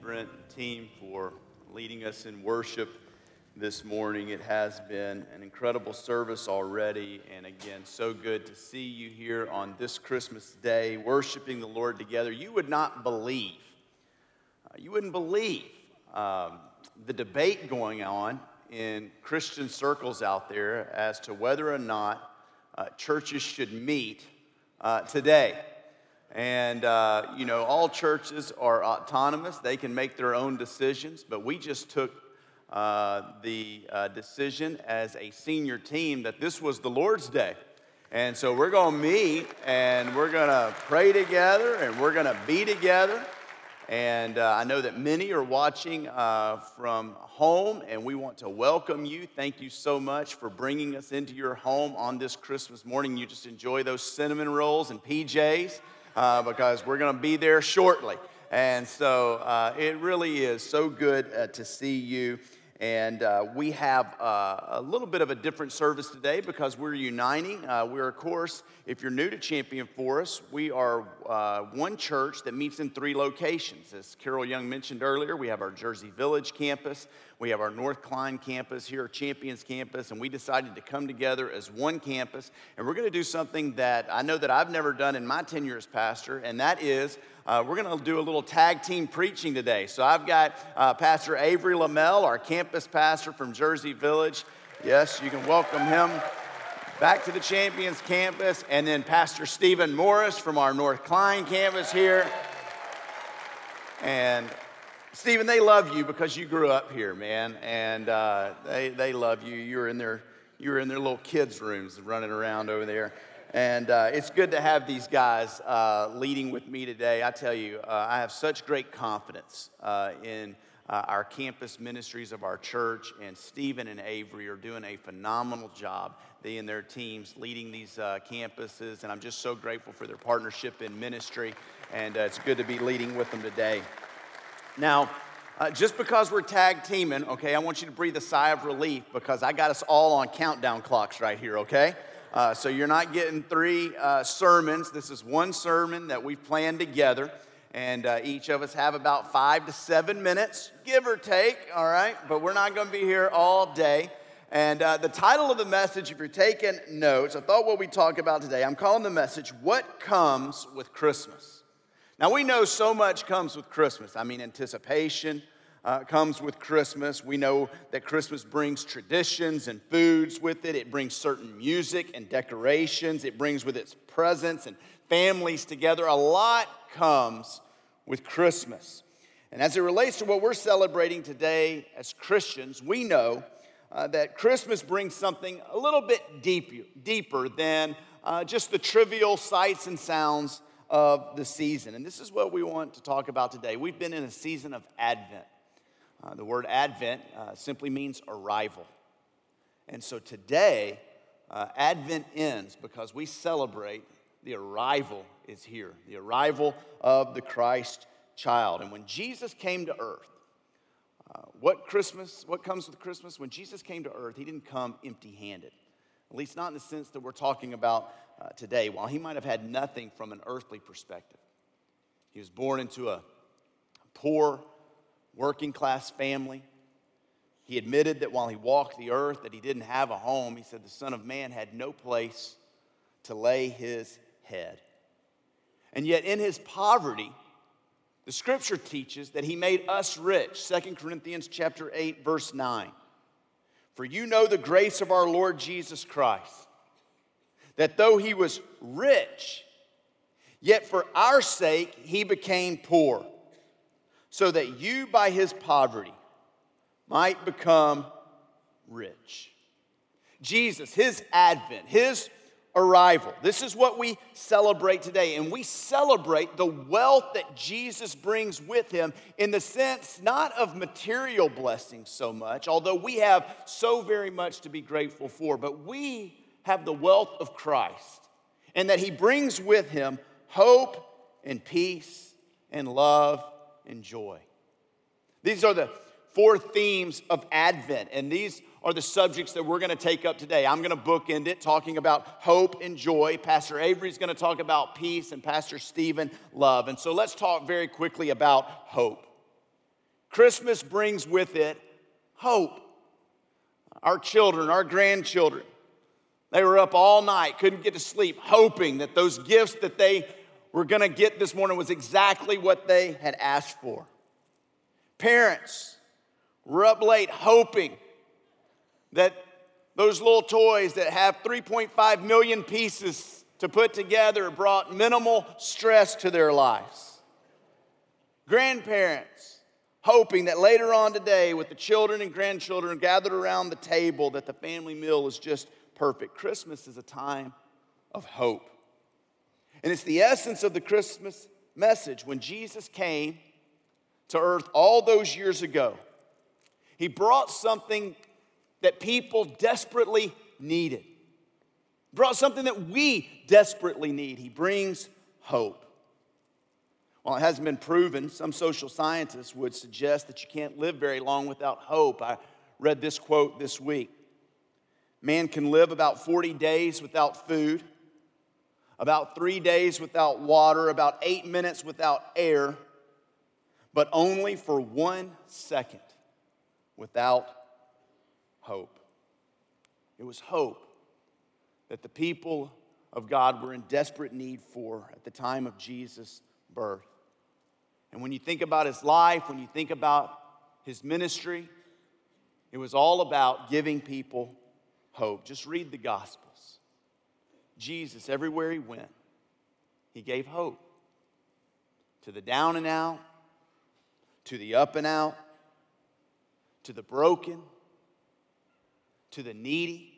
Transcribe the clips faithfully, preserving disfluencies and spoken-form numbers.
Brent and team for leading us in worship this morning. It has been an incredible service already, and again, so good to see you here on this Christmas day, worshiping the Lord together. You would not believe, uh, you wouldn't believe um, the debate going on in Christian circles out there as to whether or not uh, churches should meet uh, today. And, uh, you know, all churches are autonomous. They can make their own decisions, but we just took uh, the uh, decision as a senior team that this was the Lord's Day. And so we're going to meet, and we're going to pray together, and we're going to be together. And uh, I know that many are watching uh, from home, and we want to welcome you. Thank you so much for bringing us into your home on this Christmas morning. You just enjoy those cinnamon rolls and P Js. Uh, because we're going to be there shortly. And so uh, it really is so good uh, to see you. And uh, we have uh, a little bit of a different service today because we're uniting. Uh, we're, of course, if you're new to Champion Forest, we are uh, one church that meets in three locations. As Carol Young mentioned earlier, we have our Jersey Village campus, we have our North Klein campus, here at Champions Campus, and we decided to come together as one campus, and we're going to do something that I know that I've never done in my tenure as pastor, and that is uh, we're going to do a little tag team preaching today. So I've got uh, Pastor Avery Lamell, our campus pastor from Jersey Village. Yes, you can welcome him back to the Champions Campus, and then Pastor Stephen Morris from our North Klein campus here. And Stephen, they love you because you grew up here, man, and uh, they they love you. You were in their you were in their little kids' rooms running around over there, and uh, it's good to have these guys uh, leading with me today. I tell you, uh, I have such great confidence uh, in uh, our campus ministries of our church, and Stephen and Avery are doing a phenomenal job. They and their teams leading these uh, campuses, and I'm just so grateful for their partnership in ministry, and uh, it's good to be leading with them today. Now, uh, just because we're tag teaming, okay, I want you to breathe a sigh of relief because I got us all on countdown clocks right here, okay? Uh, so you're not getting three uh, sermons. This is one sermon that we've planned together, and uh, each of us have about five to seven minutes, give or take, all right? But we're not going to be here all day. And uh, the title of the message, if you're taking notes, I thought what we talk about today, I'm calling the message, What Comes with Christmas? Now, we know so much comes with Christmas. I mean, anticipation uh, comes with Christmas. We know that Christmas brings traditions and foods with it. It brings certain music and decorations. It brings with its presents and families together. A lot comes with Christmas. And as it relates to what we're celebrating today as Christians, we know uh, that Christmas brings something a little bit deep, deeper than uh, just the trivial sights and sounds of the season. And this is what we want to talk about today. We've been in a season of Advent. Uh, the word Advent uh, simply means arrival. And so today, uh, Advent ends because we celebrate the arrival is here, the arrival of the Christ child. And when Jesus came to earth, uh, what Christmas, what comes with Christmas? When Jesus came to earth, he didn't come empty-handed. At least not in the sense that we're talking about uh, today. While he might have had nothing from an earthly perspective, he was born into a poor, working-class family. He admitted that while he walked the earth, that he didn't have a home. He said the Son of Man had no place to lay his head. And yet in his poverty, the Scripture teaches that he made us rich. Second Corinthians chapter eight, verse nine. For you know the grace of our Lord Jesus Christ, that though he was rich, yet for our sake he became poor, so that you by his poverty might become rich. Jesus, his advent, his arrival. This is what we celebrate today, and we celebrate the wealth that Jesus brings with him in the sense not of material blessings so much, although we have so very much to be grateful for, but we have the wealth of Christ, and that he brings with him hope and peace and love and joy. These are the four themes of Advent, and these are the subjects that we're going to take up today. I'm going to bookend it, talking about hope and joy. Pastor Avery's going to talk about peace, and Pastor Stephen, love. And so let's talk very quickly about hope. Christmas brings with it hope. Our children, our grandchildren, they were up all night, couldn't get to sleep, hoping that those gifts that they were going to get this morning was exactly what they had asked for. Parents were up late hoping that those little toys that have three point five million pieces to put together brought minimal stress to their lives. Grandparents hoping that later on today, with the children and grandchildren gathered around the table, that the family meal is just perfect. Christmas is a time of hope. And it's the essence of the Christmas message. When Jesus came to earth all those years ago, he brought something that people desperately needed. He brought something that we desperately need. He brings hope. Well, it hasn't been proven. Some social scientists would suggest that you can't live very long without hope. I read this quote this week. Man can live about forty days without food, about three days without water, about eight minutes without air, but only for one second without hope. It was hope that the people of God were in desperate need for at the time of Jesus' birth. And when you think about his life, when you think about his ministry, it was all about giving people hope. Just read the Gospels. Jesus, everywhere he went, he gave hope to the down and out, to the up and out, to the broken, to the needy,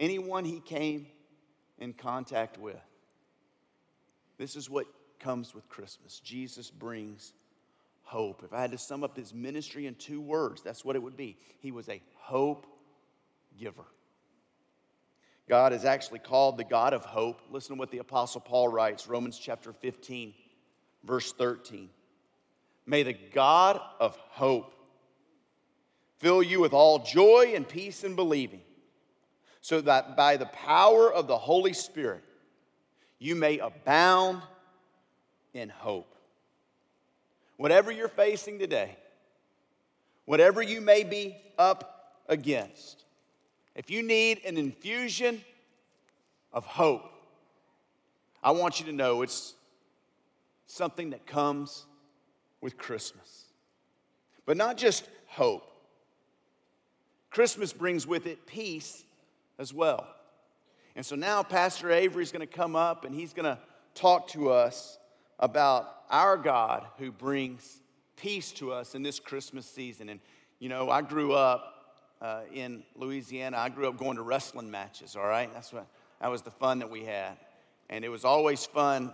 anyone he came in contact with. This is what comes with Christmas. Jesus brings hope. If I had to sum up his ministry in two words, that's what it would be. He was a hope giver. God is actually called the God of hope. Listen to what the Apostle Paul writes, Romans chapter fifteen, verse thirteen. May the God of hope fill you with all joy and peace in believing, so that by the power of the Holy Spirit, you may abound in hope. Whatever you're facing today, whatever you may be up against, if you need an infusion of hope, I want you to know it's something that comes with Christmas. But not just hope. Christmas brings with it peace as well. And so now Pastor Avery is going to come up and he's going to talk to us about our God who brings peace to us in this Christmas season. And, you know, I grew up uh, in Louisiana. I grew up going to wrestling matches, all right? That's what, that was the fun that we had. And it was always fun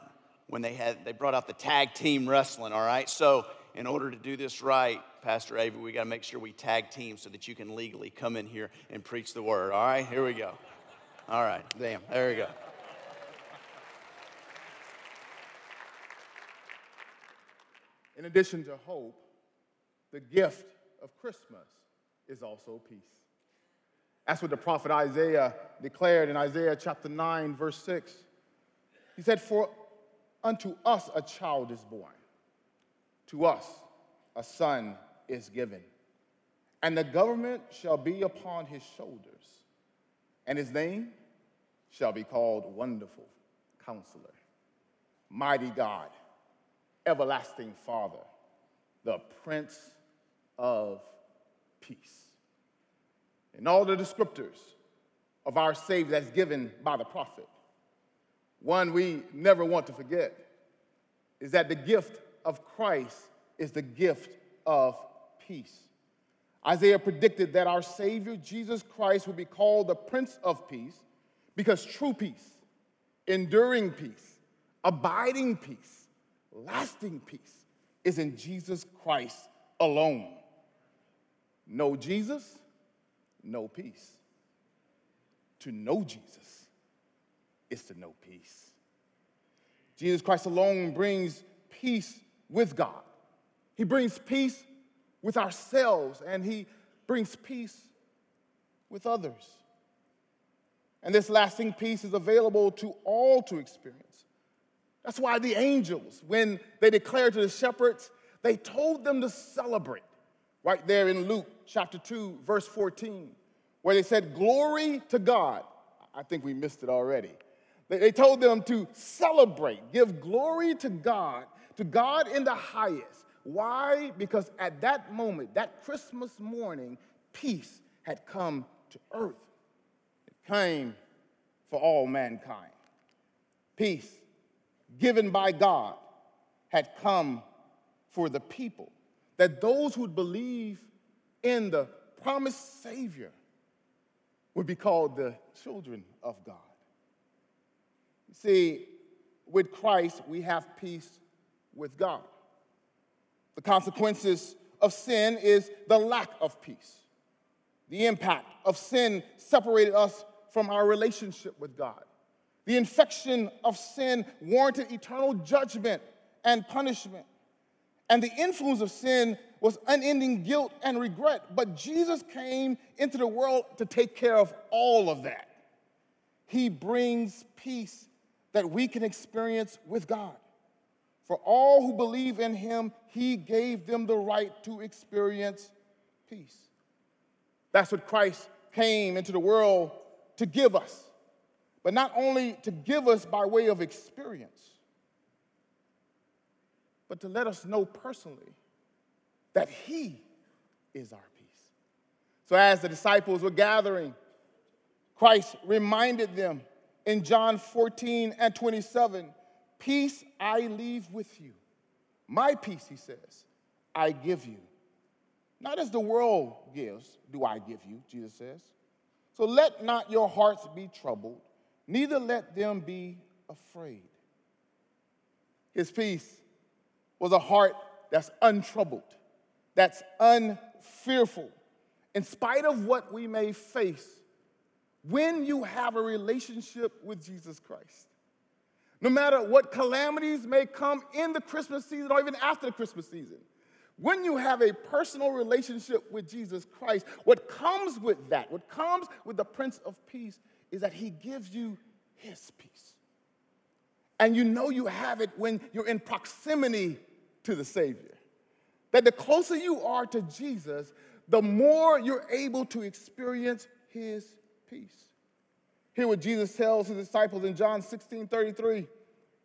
when they had, they brought out the tag team wrestling, all right? So in order to do this right, Pastor Avery, we got to make sure we tag team so that you can legally come in here and preach the word, all right? Here we go. All right, damn, there we go. In addition to hope, the gift of Christmas is also peace. That's what the prophet Isaiah declared in Isaiah chapter nine, verse six. He said, "For unto us a child is born, to us a son is given, and the government shall be upon his shoulders, and his name shall be called Wonderful Counselor, Mighty God, Everlasting Father, the Prince of Peace." And all the descriptors of our Savior that's given by the prophet, one we never want to forget is that the gift of Christ is the gift of peace. Isaiah predicted that our Savior, Jesus Christ, would be called the Prince of Peace because true peace, enduring peace, abiding peace, lasting peace is in Jesus Christ alone. No Jesus, no peace. To know Jesus is to know peace. Jesus Christ alone brings peace with God. He brings peace with ourselves, and he brings peace with others. And this lasting peace is available to all to experience. That's why the angels, when they declared to the shepherds They told them to celebrate right there in Luke chapter two, verse fourteen, where they said, glory to God. I think we missed it already. They told them to celebrate, give glory to God, to God in the highest. Why? Because at that moment, that Christmas morning, peace had come to earth. It came for all mankind. Peace given by God had come for the people, that those who believe in the promised Savior would be called the children of God. See, with Christ, we have peace with God. The consequences of sin is the lack of peace. The impact of sin separated us from our relationship with God. The infection of sin warranted eternal judgment and punishment. And the influence of sin was unending guilt and regret. But Jesus came into the world to take care of all of that. He brings peace that we can experience with God. For all who believe in him, he gave them the right to experience peace. That's what Christ came into the world to give us. But not only to give us by way of experience, but to let us know personally that he is our peace. So as the disciples were gathering, Christ reminded them in John fourteen and twenty-seven, peace I leave with you. My peace, he says, I give you. Not as the world gives, do I give you, Jesus says. So let not your hearts be troubled, neither let them be afraid. His peace was a heart that's untroubled, that's unfearful. In spite of what we may face, when you have a relationship with Jesus Christ, no matter what calamities may come in the Christmas season or even after the Christmas season, when you have a personal relationship with Jesus Christ, what comes with that, what comes with the Prince of Peace is that he gives you his peace. And you know you have it when you're in proximity to the Savior. That the closer you are to Jesus, the more you're able to experience his peace. Hear what Jesus tells his disciples in John sixteen thirty-three.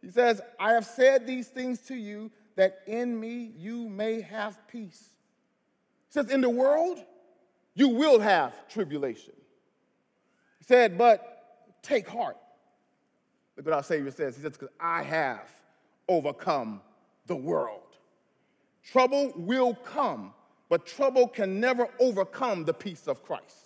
He says, I have said these things to you, that in me you may have peace. He says, in the world, you will have tribulation. He said, but take heart. Look what our Savior says. He says, because I have overcome the world. Trouble will come, but trouble can never overcome the peace of Christ.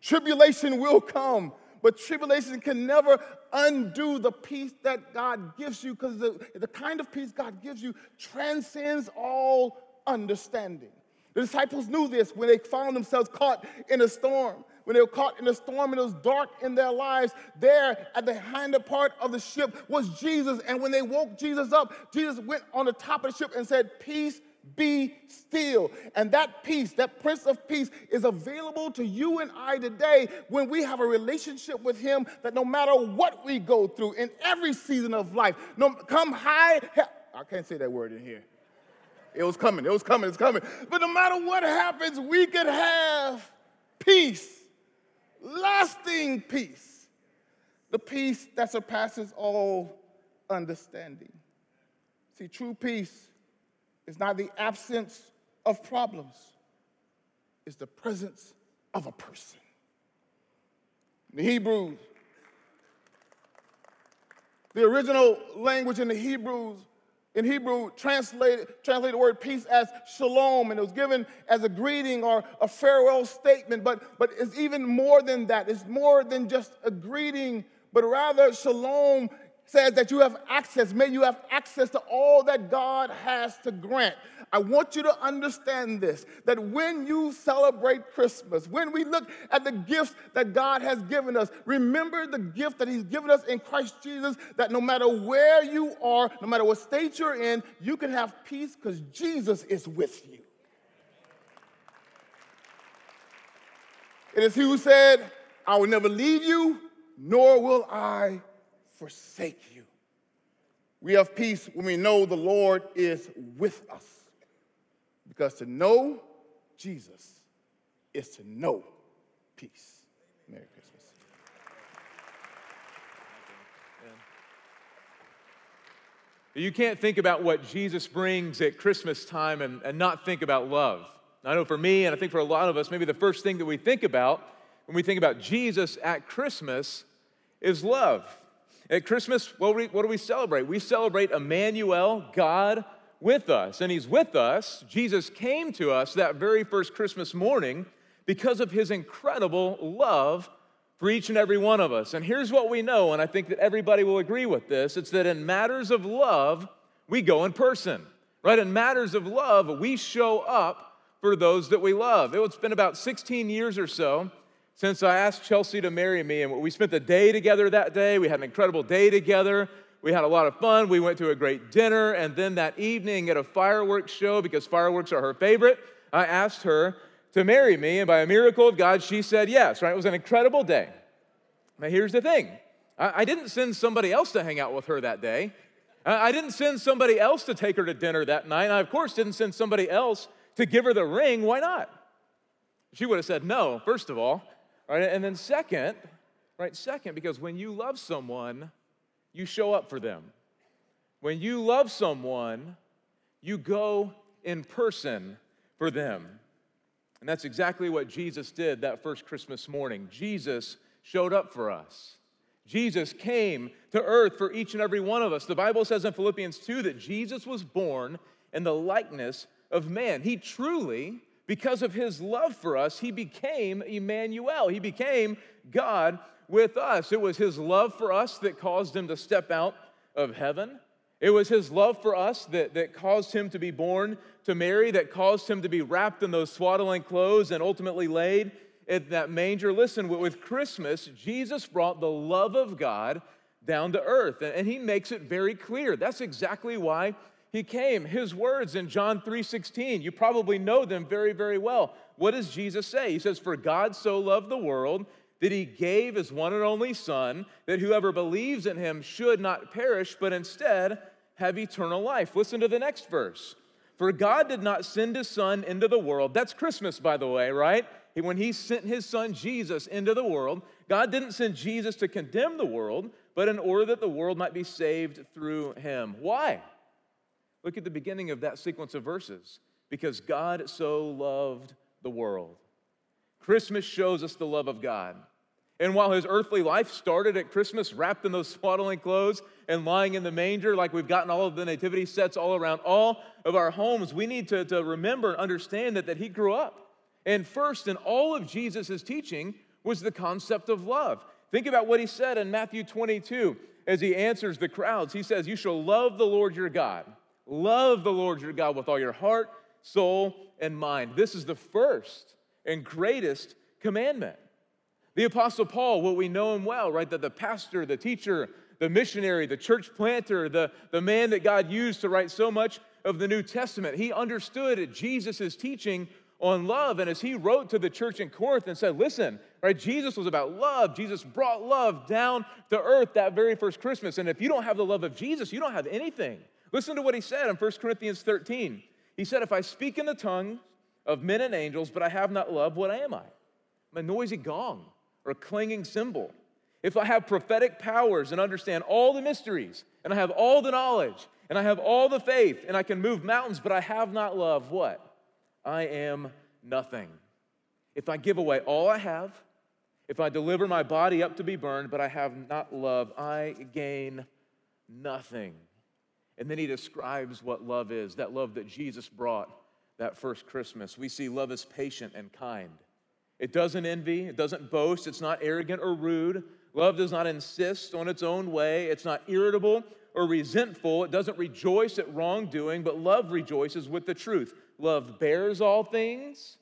Tribulation will come, but tribulation can never undo the peace that God gives you, because the, the kind of peace God gives you transcends all understanding. The disciples knew this when they found themselves caught in a storm. When they were caught in a storm and it was dark in their lives, there at the hinder part of the ship was Jesus. And when they woke Jesus up, Jesus went on the top of the ship and said, peace be still. And that peace, that Prince of Peace, is available to you and I today when we have a relationship with him, that no matter what we go through in every season of life, no, come high, I can't say that word in here. It was coming, it was coming, it's coming. But no matter what happens, we can have peace, lasting peace, the peace that surpasses all understanding. See, true peace, it's not the absence of problems. It's the presence of a person. In the Hebrews, the original language in the Hebrews, in Hebrew translated, translated the word peace as shalom, and it was given as a greeting or a farewell statement. But, but it's even more than that. It's more than just a greeting, but rather shalom says that you have access, may you have access to all that God has to grant. I want you to understand this, that when you celebrate Christmas, when we look at the gifts that God has given us, remember the gift that he's given us in Christ Jesus, that no matter where you are, no matter what state you're in, you can have peace because Jesus is with you. It is he who said, I will never leave you, nor will I forsake you. We have peace when we know the Lord is with us. Because to know Jesus is to know peace. Merry Christmas. You can't think about what Jesus brings at Christmas time and, and not think about love. I know for me, and I think for a lot of us, maybe the first thing that we think about when we think about Jesus at Christmas is love. At Christmas, what do we, what do we celebrate? We celebrate Emmanuel, God with us, and he's with us. Jesus came to us that very first Christmas morning because of his incredible love for each and every one of us. And here's what we know, and I think that everybody will agree with this, it's that in matters of love, we go in person, right? In matters of love, we show up for those that we love. It's been about sixteen years or so since I asked Chelsea to marry me, and we spent the day together that day. We had an incredible day together. We had a lot of fun. We went to a great dinner, and then that evening at a fireworks show, because fireworks are her favorite, I asked her to marry me, and by a miracle of God, she said yes, right? It was an incredible day. Now, here's the thing. I, I didn't send somebody else to hang out with her that day. I, I didn't send somebody else to take her to dinner that night. I, of course, didn't send somebody else to give her the ring. Why not? She would have said no, first of all, right? And then second, right, second, because when you love someone, you show up for them. When you love someone, you go in person for them. And that's exactly what Jesus did that first Christmas morning. Jesus showed up for us. Jesus came to earth for each and every one of us. The Bible says in Philippians two that Jesus was born in the likeness of man. He truly, because of his love for us, he became Emmanuel. He became God with us. It was his love for us that caused him to step out of heaven. It was his love for us that, that caused him to be born to Mary, that caused him to be wrapped in those swaddling clothes and ultimately laid in that manger. Listen, with Christmas, Jesus brought the love of God down to earth, and he makes it very clear. That's exactly why he came. His words in John three sixteen, you probably know them very, very well. What does Jesus say? He says, "For God so loved the world that he gave his one and only Son, that whoever believes in him should not perish, but instead have eternal life." Listen to the next verse. "For God did not send his Son into the world." That's Christmas, by the way, right? When he sent his Son, Jesus, into the world, God didn't send Jesus to condemn the world, but in order that the world might be saved through him. Why? Look at the beginning of that sequence of verses. Because God so loved the world. Christmas shows us the love of God. And while his earthly life started at Christmas, wrapped in those swaddling clothes and lying in the manger, like we've gotten all of the nativity sets all around all of our homes, we need to, to remember and understand that, that he grew up. And first in all of Jesus' teaching was the concept of love. Think about what he said in Matthew twenty-two as he answers the crowds. He says, "You shall love the Lord your God. Love the Lord your God with all your heart, soul, and mind." This is the first and greatest commandment. The Apostle Paul, well, we know him well, right? That the pastor, the teacher, the missionary, the church planter, the, the man that God used to write so much of the New Testament, he understood Jesus' teaching on love. And as he wrote to the church in Corinth and said, listen, right, Jesus was about love. Jesus brought love down to earth that very first Christmas. And if you don't have the love of Jesus, you don't have anything. Listen to what he said in First Corinthians thirteen. He said, "If I speak in the tongue of men and angels, but I have not love, what am I? I'm a noisy gong or a clanging cymbal. If I have prophetic powers and understand all the mysteries, and I have all the knowledge, and I have all the faith, and I can move mountains, but I have not love, what? I am nothing. If I give away all I have, if I deliver my body up to be burned, but I have not love, I gain nothing." And then he describes what love is, that love that Jesus brought that first Christmas. We see love is patient and kind. It doesn't envy, it doesn't boast, it's not arrogant or rude. Love does not insist on its own way. It's not irritable or resentful. It doesn't rejoice at wrongdoing, but love rejoices with the truth. Love bears all things.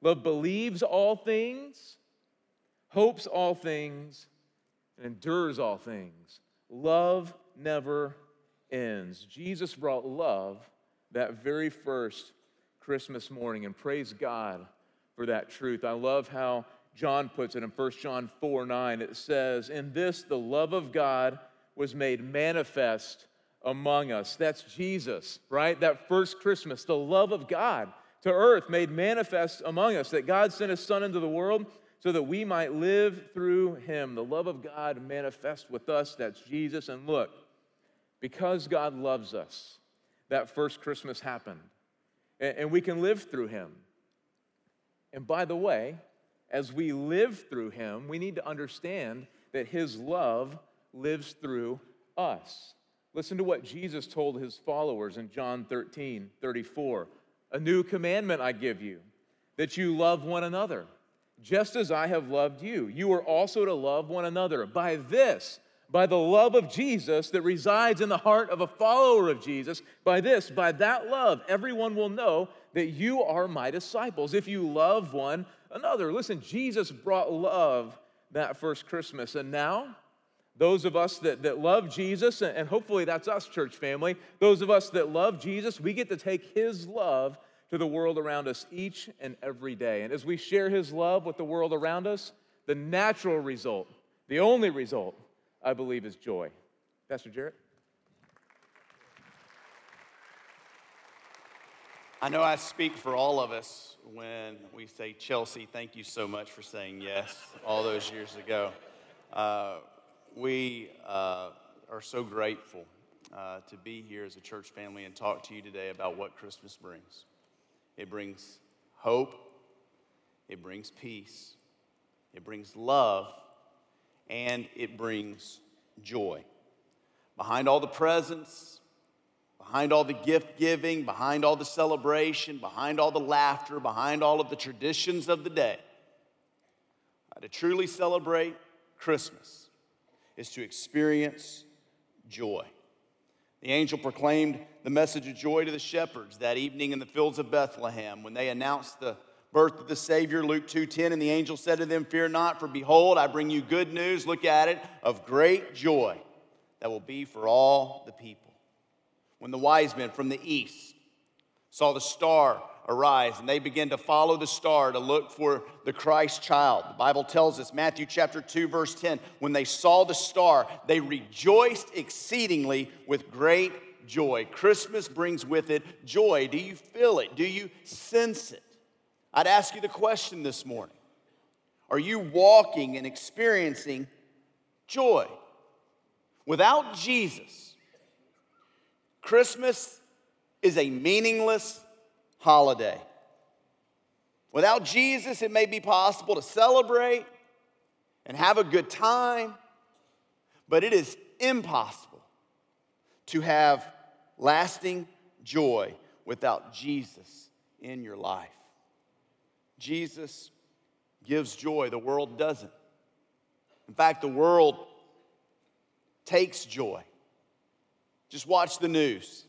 Love believes all things, hopes all things, and endures all things. Love never ends. Jesus brought love that very first Christmas morning, and praise God for that truth. I love how John puts it in First John four nine. It says, "In this the love of God was made manifest among us. That's Jesus, right? That first Christmas, the love of God to earth made manifest among us, that God sent his son into the world so that we might live through him. The love of God manifest with us, that's Jesus. And look, because God loves us, that first Christmas happened, and we can live through him. And by the way, as we live through him, we need to understand that his love lives through us. Listen to what Jesus told his followers in John thirteen thirty-four. A new commandment I give you, that you love one another, just as I have loved you. You are also to love one another. By this, by the love of Jesus that resides in the heart of a follower of Jesus, by this, by that love, everyone will know that you are my disciples, if you love one another. Listen, Jesus brought love that first Christmas, and now those of us that, that love Jesus, and hopefully that's us, church family, those of us that love Jesus, we get to take his love to the world around us each and every day. And as we share his love with the world around us, the natural result, the only result, I believe, is joy. Pastor Jarrett? I know I speak for all of us when we say, Chelsea, thank you so much for saying yes all those years ago. Uh, we uh, are so grateful uh, to be here as a church family and talk to you today about what Christmas brings. It brings hope, it brings peace, it brings love, and it brings joy. Behind all the presents, behind all the gift giving, behind all the celebration, behind all the laughter, behind all of the traditions of the day, to truly celebrate Christmas is to experience joy. The angel proclaimed the message of joy to the shepherds that evening in the fields of Bethlehem when they announced the birth of the Savior, Luke two ten, and the angel said to them, fear not, for behold, I bring you good news, look at it, of great joy that will be for all the people. When the wise men from the east saw the star arise, and they began to follow the star to look for the Christ child. The Bible tells us, Matthew chapter two, verse ten, when they saw the star, they rejoiced exceedingly with great joy. Christmas brings with it joy. Do you feel it? Do you sense it? I'd ask you the question this morning. Are you walking and experiencing joy? Without Jesus, Christmas is a meaningless holiday. Without Jesus, it may be possible to celebrate and have a good time, but it is impossible to have lasting joy without Jesus in your life. Jesus gives joy. The world doesn't. In fact, the world takes joy. Just watch the news.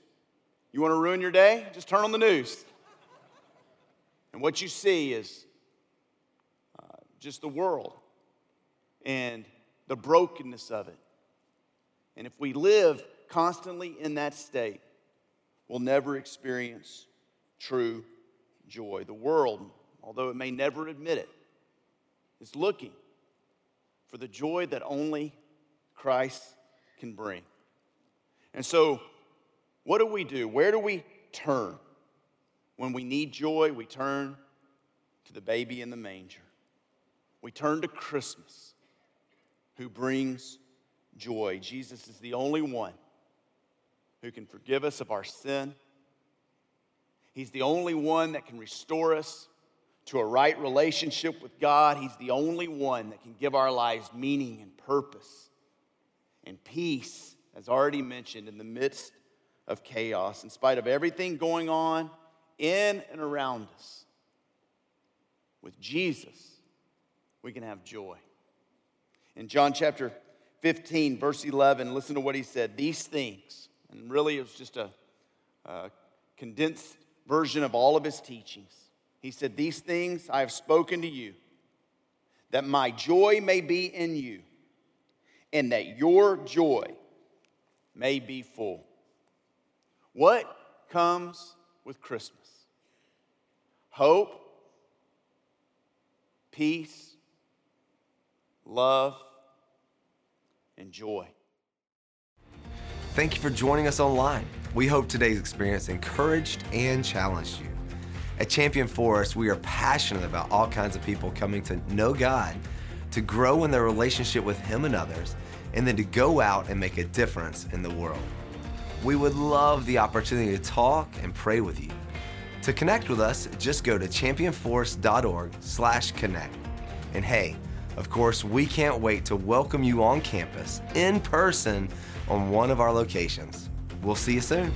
You want to ruin your day? Just turn on the news. And what you see is uh, just the world and the brokenness of it. And if we live constantly in that state, we'll never experience true joy. The world, although it may never admit it, is looking for the joy that only Christ can bring. And so, what do we do? Where do we turn? When we need joy, we turn to the baby in the manger. We turn to Christmas, who brings joy. Jesus is the only one who can forgive us of our sin. He's the only one that can restore us to a right relationship with God. He's the only one that can give our lives meaning and purpose and peace. As already mentioned, in the midst of chaos, in spite of everything going on in and around us, with Jesus, we can have joy. In John chapter fifteen, verse eleven, listen to what he said. These things, and really it was just a, a condensed version of all of his teachings. He said, these things I have spoken to you, that my joy may be in you, and that your joy may be full. What comes with Christmas? Hope, peace, love, and joy. Thank you for joining us online. We hope today's experience encouraged and challenged you. At Champion Forest, we are passionate about all kinds of people coming to know God, to grow in their relationship with Him and others, and then to go out and make a difference in the world. We would love the opportunity to talk and pray with you. To connect with us, just go to champion forest dot org slash connect. And hey, of course, we can't wait to welcome you on campus, in person, on one of our locations. We'll see you soon.